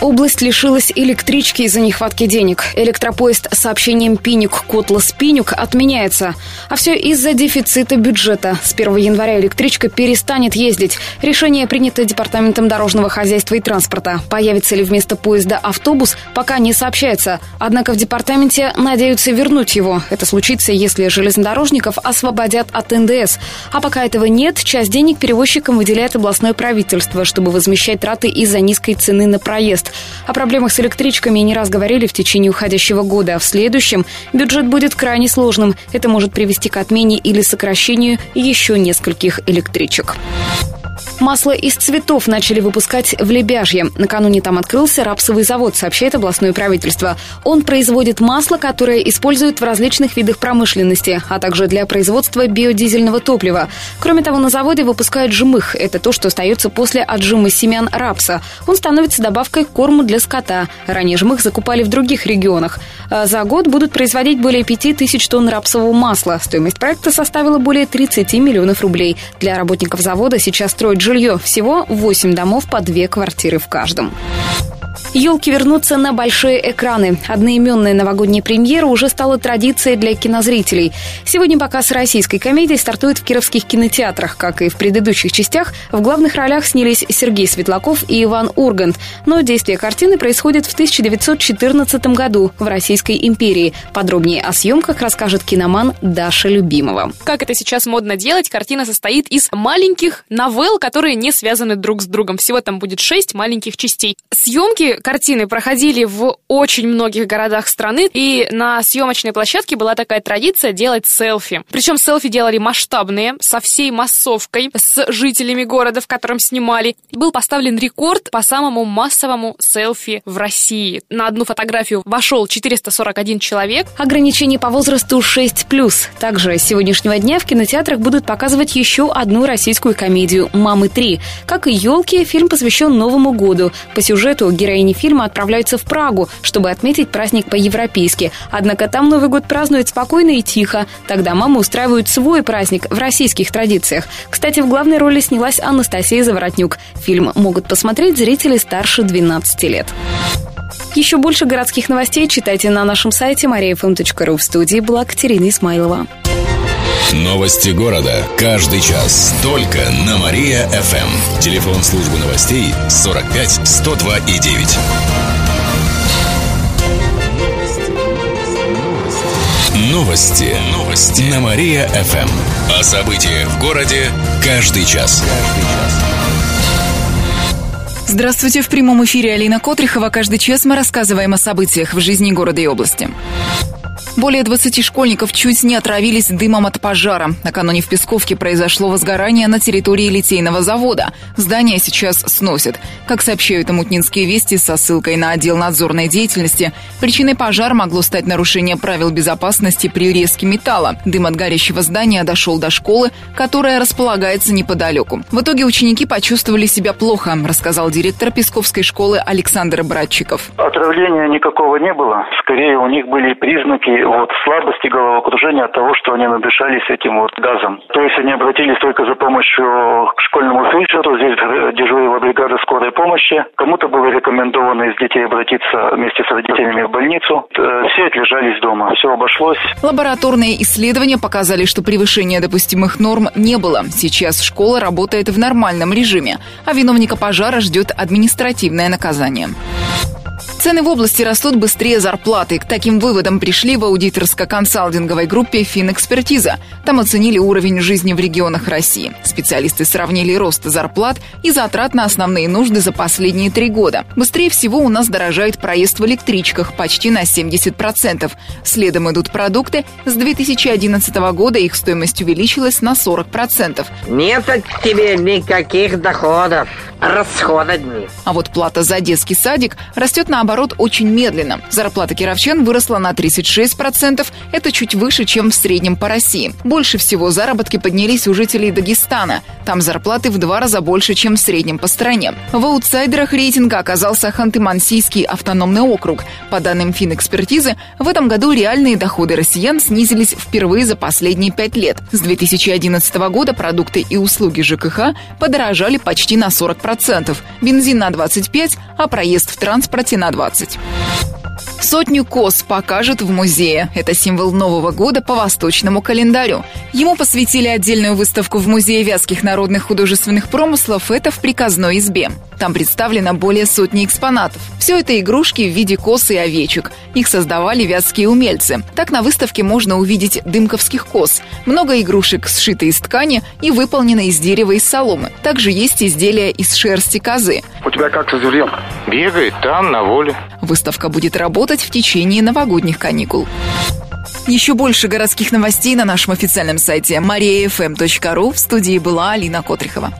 Область лишилась электрички из-за нехватки денег. Электропоезд с сообщением «Пинюк-Котлас-Пинюк» отменяется. А все из-за дефицита бюджета. С 1 января электричка перестанет ездить. Решение принято Департаментом дорожного хозяйства и транспорта. Появится ли вместо поезда автобус, пока не сообщается. Однако в департаменте надеются вернуть его. Это случится, если железнодорожников освободят от НДС. А пока этого нет, часть денег перевозчикам выделяет областное правительство, чтобы возмещать траты из-за низкой цены на проезд. О проблемах с электричками не раз говорили в течение уходящего года, а в следующем бюджет будет крайне сложным. Это может привести к отмене или сокращению еще нескольких электричек. Масло из цветов начали выпускать в Лебяжье. Накануне там открылся рапсовый завод, сообщает областное правительство. Он производит масло, которое используют в различных видах промышленности, а также для производства биодизельного топлива. Кроме того, на заводе выпускают жмых. Это то, что остается после отжима семян рапса. Он становится добавкой к корму для скота. Ранее жмых закупали в других регионах. За год будут производить более 5000 тонн рапсового масла. Стоимость проекта составила более 30 миллионов рублей. Для работников завода сейчас строят жилье. Всего 8 домов по 2 квартиры в каждом. Елки вернутся на большие экраны. Одноименная новогодняя премьера уже стала традицией для кинозрителей. Сегодня показ российской комедии стартует в кировских кинотеатрах. Как и в предыдущих частях, в главных ролях снялись Сергей Светлаков и Иван Ургант. Но действие картины происходит в 1914 году в Российской империи. Подробнее о съемках расскажет киноман Даша Любимова. Как это сейчас модно делать, картина состоит из маленьких новелл, которые не связаны друг с другом. Всего там будет 6 маленьких частей. Съемки картины проходили в очень многих городах страны, и на съемочной площадке была такая традиция делать селфи. Причем селфи делали масштабные, со всей массовкой, с жителями города, в котором снимали. Был поставлен рекорд по самому массовому селфи в России. На одну фотографию вошел 441 человек. Ограничение по возрасту 6+. Также с сегодняшнего дня в кинотеатрах будут показывать еще одну российскую комедию «Мамы 3». Как и «Елки», фильм посвящен Новому году. По сюжету героини фильма отправляются в Прагу, чтобы отметить праздник по-европейски. Однако там Новый год празднуют спокойно и тихо. Тогда мамы устраивают свой праздник в российских традициях. Кстати, в главной роли снялась Анастасия Заворотнюк. Фильм могут посмотреть зрители старше 12 лет. Еще больше городских новостей читайте на нашем сайте mariafm.ru. В студии была Катерина Исмайлова. Новости города. Каждый час. Только на Мария-ФМ. Телефон службы новостей 45 102 и 9. Новости. Новости на Мария-ФМ. О событиях в городе. Каждый час. Здравствуйте. В прямом эфире Алина Котрихова. Каждый час мы рассказываем о событиях в жизни города и области. Более 20 школьников чуть не отравились дымом от пожара. Накануне в Песковке произошло возгорание на территории литейного завода. Здание сейчас сносят. Как сообщают Амутнинские вести со ссылкой на отдел надзорной деятельности, причиной пожара могло стать нарушение правил безопасности при резке металла. Дым от горящего здания дошел до школы, которая располагается неподалеку. В итоге ученики почувствовали себя плохо, рассказал директор Песковской школы Александр Братчиков. Отравления никакого не было. Скорее, у них были признаки слабости, головокружения от того, что они надышались этим газом. То есть они обратились только за помощью к школьному фельдшеру. Здесь дежурила бригада скорой помощи. Кому-то было рекомендовано из детей обратиться вместе с родителями в больницу. Все отлежались дома. Все обошлось. Лабораторные исследования показали, что превышения допустимых норм не было. Сейчас школа работает в нормальном режиме, а виновника пожара ждет административное наказание. Цены в области растут быстрее зарплаты. К таким выводам пришли в аудиторско-консалтинговой группе «Финэкспертиза». Там оценили уровень жизни в регионах России. Специалисты сравнили рост зарплат и затрат на основные нужды за последние 3 года. Быстрее всего у нас дорожает проезд в электричках почти на 70%. Следом идут продукты. С 2011 года их стоимость увеличилась на 40%. Нет от тебе никаких доходов. Расходы дни. А вот плата за детский садик растет наоборот оборот очень медленно. Зарплата кировчан выросла на 36%. Это чуть выше, чем в среднем по России. Больше всего заработки поднялись у жителей Дагестана. Там зарплаты в 2 раза больше, чем в среднем по стране. В аутсайдерах рейтинга оказался Ханты-Мансийский автономный округ. По данным Финэкспертизы, в этом году реальные доходы россиян снизились впервые за последние 5 лет. С 2011 года продукты и услуги ЖКХ подорожали почти на 40%, бензин на 25%, а проезд в транспорте на 20%. Сотню коз покажут в музее. Это символ Нового года по восточному календарю. Ему посвятили отдельную выставку в Музее вятских народных художественных промыслов. Это в приказной избе. Там представлено более сотни экспонатов. Все это игрушки в виде коз и овечек. Их создавали вятские умельцы. Так на выставке можно увидеть дымковских коз. Много игрушек сшиты из ткани и выполнены из дерева и соломы. Также есть изделия из шерсти козы. У тебя как со зверем? Бегает там, на воле. Выставка будет работать в течение новогодних каникул. Еще больше городских новостей на нашем официальном сайте mariafm.ru. В студии была Алина Котрихова.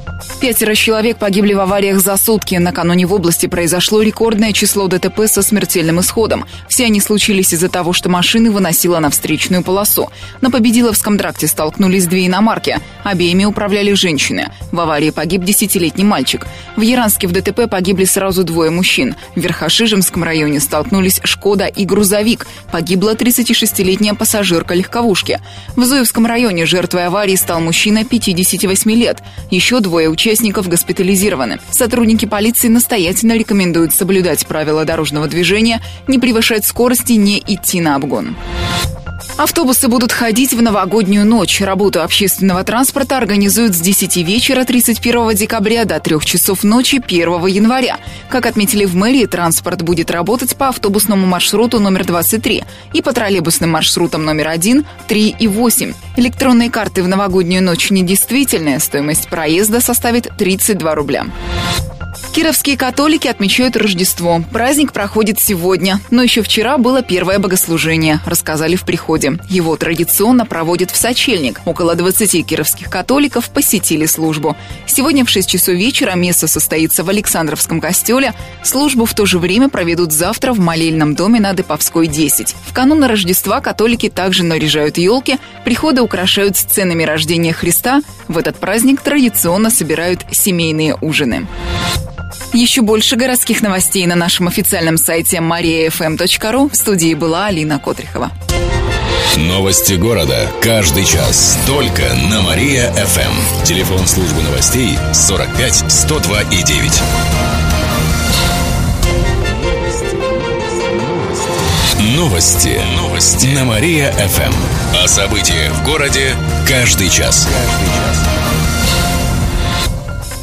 5 человек погибли в авариях за сутки. Накануне в области произошло рекордное число ДТП со смертельным исходом. Все они случились из-за того, что машины выносило на встречную полосу. На Победиловском тракте столкнулись 2 иномарки. Обеими управляли женщины. В аварии погиб 10-летний мальчик. В Яранске в ДТП погибли сразу 2 мужчин. В Верхошижемском районе столкнулись «Шкода» и грузовик. Погибла 36-летняя пассажирка легковушки. В Зуевском районе жертвой аварии стал мужчина 58 лет. Еще 2 участников госпитализированы. Сотрудники полиции настоятельно рекомендуют соблюдать правила дорожного движения, не превышать скорости, не идти на обгон. Автобусы будут ходить в новогоднюю ночь. Работу общественного транспорта организуют с 10 вечера 31 декабря до 3 часов ночи 1 января. Как отметили в мэрии, транспорт будет работать по автобусному маршруту номер 23 и по троллейбусным маршрутам номер 1, 3 и 8. Электронные карты в новогоднюю ночь недействительны. Стоимость проезда составит 32 рубля. Кировские католики отмечают Рождество. Праздник проходит сегодня, но еще вчера было первое богослужение, рассказали в приходе. Его традиционно проводят в сочельник. Около 20 кировских католиков посетили службу. Сегодня в 6 часов вечера месса состоится в Александровском костеле. Службу в то же время проведут завтра в молельном доме на Деповской, 10. В канун Рождества католики также наряжают елки, приходы украшают сценами рождения Христа. В этот праздник традиционно собирают семейные ужины. Еще больше городских новостей на нашем официальном сайте mariafm.ru. В студии была Алина Котрихова. Новости города. Каждый час. Только на Мария-ФМ. Телефон службы новостей 45 102 9. Новости на Мария-ФМ. О событиях в городе. Каждый час.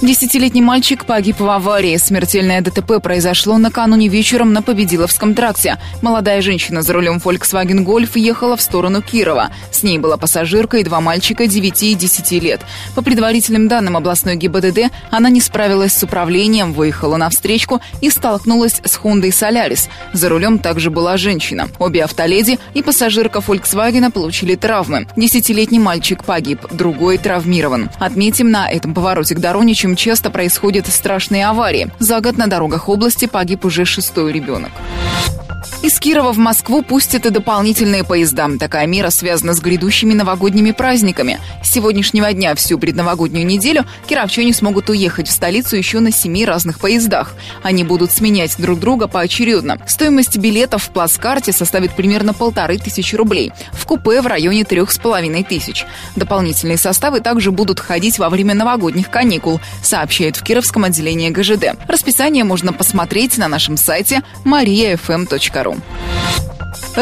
10-летний мальчик погиб в аварии. Смертельное ДТП произошло накануне вечером на Победиловском тракте. Молодая женщина за рулем Volkswagen Golf ехала в сторону Кирова. С ней была пассажирка и 2 мальчика 9 и 10 лет. По предварительным данным областной ГИБДД, она не справилась с управлением, выехала навстречку и столкнулась с «Хундой Солярис». За рулем также была женщина. Обе автоледи и пассажирка Volkswagen получили травмы. 10-летний мальчик погиб, другой травмирован. Отметим, на этом повороте к Дороничу часто происходят страшные аварии. За год на дорогах области погиб уже 6-й ребенок. Из Кирова в Москву пустят и дополнительные поезда. Такая мера связана с грядущими новогодними праздниками. С сегодняшнего дня всю предновогоднюю неделю кировчане смогут уехать в столицу еще на 7 разных поездах. Они будут сменять друг друга поочередно. Стоимость билетов в плацкарте составит примерно 1500 рублей. В купе в районе 3500. Дополнительные составы также будут ходить во время новогодних каникул, сообщает в Кировском отделении ГЖД. Расписание можно посмотреть на нашем сайте mariafm.ru.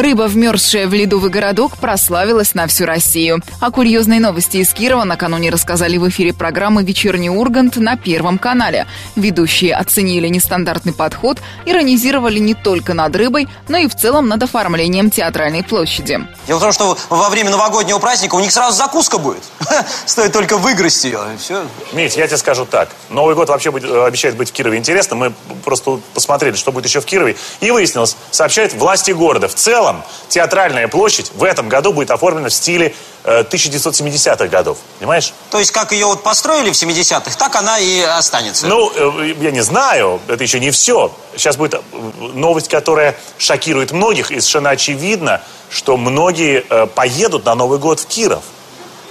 Рыба, вмерзшая в ледовый городок, прославилась на всю Россию. О курьезной новости из Кирова накануне рассказали в эфире программы «Вечерний Ургант» на Первом канале. Ведущие оценили нестандартный подход, иронизировали не только над рыбой, но и в целом над оформлением Театральной площади. Дело в том, что во время новогоднего праздника у них сразу закуска будет. Стоит только выиграть ее. Мить, я тебе скажу так. Новый год вообще обещает быть в Кирове интересным. Мы просто посмотрели, что будет еще в Кирове. И выяснилось, сообщают власти города. В целом, Театральная площадь в этом году будет оформлена в стиле 1970-х годов. Понимаешь? То есть, как ее вот построили в 70-х, так она и останется. Ну, я не знаю. Это еще не все. Сейчас будет новость, которая шокирует многих. И совершенно очевидно, что многие поедут на Новый год в Киров.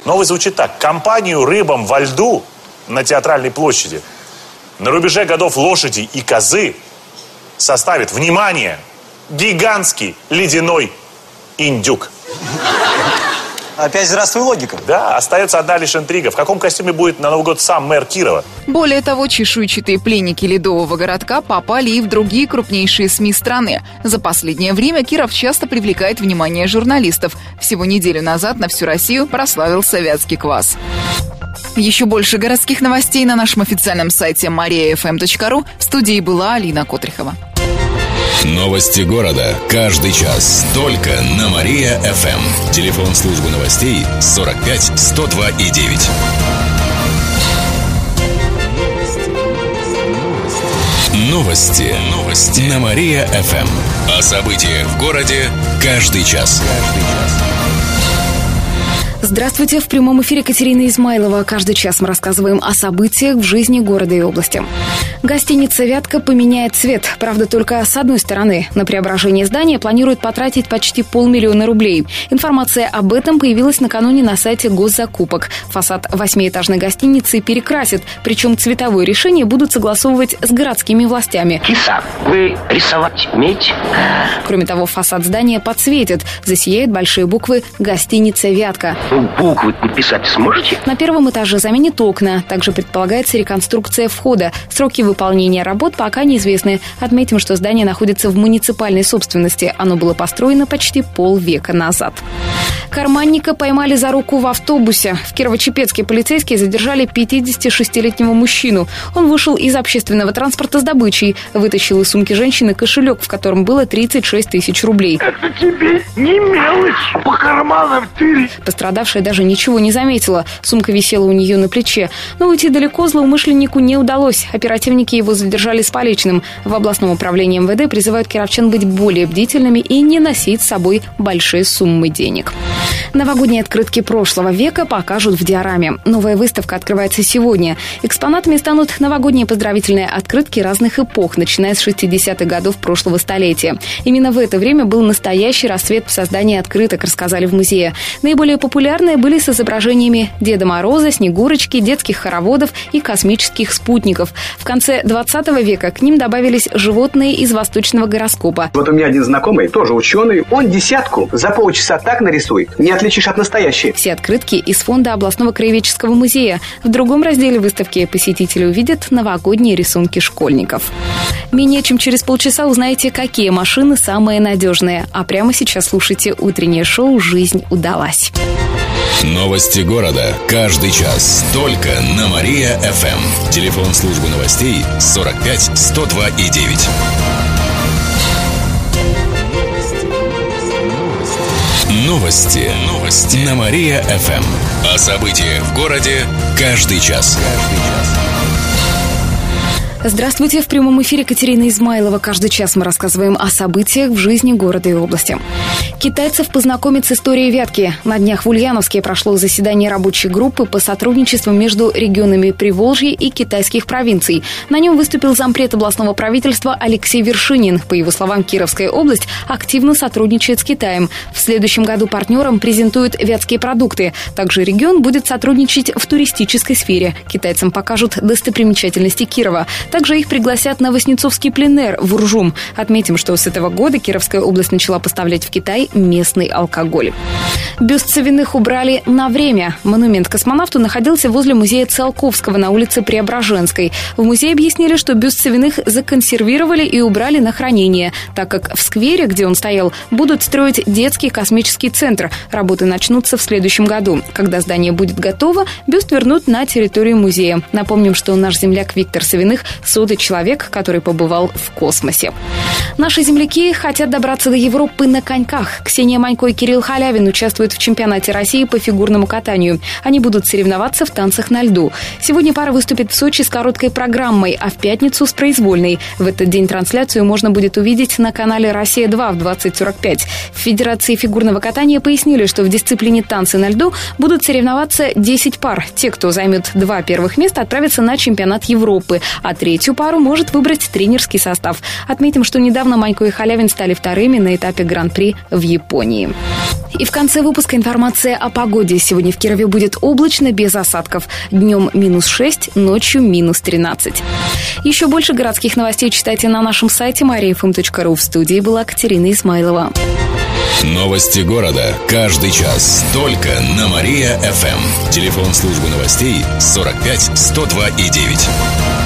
Новость звучит так. Компанию «Рыбам во льду» на Театральной площади на рубеже годов лошади и козы составит, внимание, гигантский ледяной индюк. Опять здравствуй, логика. Да, остается одна лишь интрига. В каком костюме будет на Новый год сам мэр Кирова? Более того, чешуйчатые пленники ледового городка попали и в другие крупнейшие СМИ страны. За последнее время Киров часто привлекает внимание журналистов. Всего неделю назад на всю Россию прославился вятский квас. Еще больше городских новостей на нашем официальном сайте mariafm.ru. В студии была Алина Котрихова. Новости города. Каждый час. Только на Мария-ФМ. Телефон службы новостей 45 102 9. Новости. На Мария-ФМ. О событиях в городе. Каждый час. Здравствуйте. В прямом эфире Екатерина Измайлова. Каждый час мы рассказываем о событиях в жизни города и области. Гостиница «Вятка» поменяет цвет. Правда, только с одной стороны. На преображение здания планируют потратить почти 500 000 рублей. Информация об этом появилась накануне на сайте госзакупок. Фасад 8-этажной гостиницы перекрасят. Причем цветовое решение будут согласовывать с городскими властями. Киса, вы рисовать умеете? Кроме того, фасад здания подсветят. Засияют большие буквы «Гостиница «Вятка». Буквы написать сможете? На первом этаже заменят окна. Также предполагается реконструкция входа. Сроки выполнения работ пока неизвестны. Отметим, что здание находится в муниципальной собственности. Оно было построено почти полвека назад. Карманника поймали за руку в автобусе. В Кирово-Чепецке полицейские задержали 56-летнего мужчину. Он вышел из общественного транспорта с добычей. Вытащил из сумки женщины кошелек, в котором было 36 000 рублей. Это тебе не мелочь. По карманам тырить. Пострадавшая даже ничего не заметила. Сумка висела у нее на плече. Но уйти далеко злоумышленнику не удалось. Оперативники его задержали с поличным. В областном управлении МВД призывают кировчан быть более бдительными и не носить с собой большие суммы денег. Новогодние открытки прошлого века покажут в диораме. Новая выставка открывается сегодня. Экспонатами станут новогодние поздравительные открытки разных эпох, начиная с 60-х годов прошлого столетия. Именно в это время был настоящий расцвет в создании открыток, рассказали в музее. Наиболее популярные были с изображениями Деда Мороза, Снегурочки, детских хороводов и космических спутников. В конце 20 века к ним добавились животные из восточного гороскопа. Вот у меня один знакомый, тоже ученый, он 10 за полчаса так нарисует. Не отличишь от настоящей. Все открытки из фонда областного краеведческого музея. В другом разделе выставки посетители увидят новогодние рисунки школьников. Менее чем через полчаса узнаете, какие машины самые надежные. А прямо сейчас слушайте утреннее шоу «Жизнь удалась». Новости города. Каждый час. Только на Мария-ФМ. Телефон службы новостей 45 102 9. Новости на Мария-ФМ. О событиях в городе. Каждый час. Здравствуйте. В прямом эфире Екатерина Измайлова. Каждый час мы рассказываем о событиях в жизни города и области. Китайцев познакомит с историей Вятки. На днях в Ульяновске прошло заседание рабочей группы по сотрудничеству между регионами Приволжья и китайских провинций. На нем выступил зампред областного правительства Алексей Вершинин. По его словам, Кировская область активно сотрудничает с Китаем. В следующем году партнерам презентуют вятские продукты. Также регион будет сотрудничать в туристической сфере. Китайцам покажут достопримечательности Кирова. Также их пригласят на Воснецовский пленэр в Уржум. Отметим, что с этого года Кировская область начала поставлять в Китай местный алкоголь. Бюст Савиных убрали на время. Монумент космонавту находился возле музея Циолковского на улице Преображенской. В музее объяснили, что бюст Савиных законсервировали и убрали на хранение, так как в сквере, где он стоял, будут строить детский космический центр. Работы начнутся в следующем году. Когда здание будет готово, бюст вернут на территорию музея. Напомним, что наш земляк Виктор Савиных – сотый человек, который побывал в космосе. Наши земляки хотят добраться до Европы на коньках. Ксения Манько и Кирилл Халявин участвуют в чемпионате России по фигурному катанию. Они будут соревноваться в танцах на льду. Сегодня пара выступит в Сочи с короткой программой, а в пятницу с произвольной. В этот день трансляцию можно будет увидеть на канале «Россия-2» в 20:45. В Федерации фигурного катания пояснили, что в дисциплине танцы на льду будут соревноваться 10 пар. Те, кто займет 2 первых места, отправятся на чемпионат Европы, а третью пару может выбрать тренерский состав. Отметим, что недавно Манько и Халявин стали вторыми на этапе Гран-при в Японии. И в конце выпуска информация о погоде. Сегодня в Кирове будет облачно, без осадков. Днем -6, ночью -13. Еще больше городских новостей читайте на нашем сайте mariafm.ru. В студии была Екатерина Измайлова. Новости города. Каждый час. Только на Мария-ФМ. Телефон службы новостей 45 102 и 9.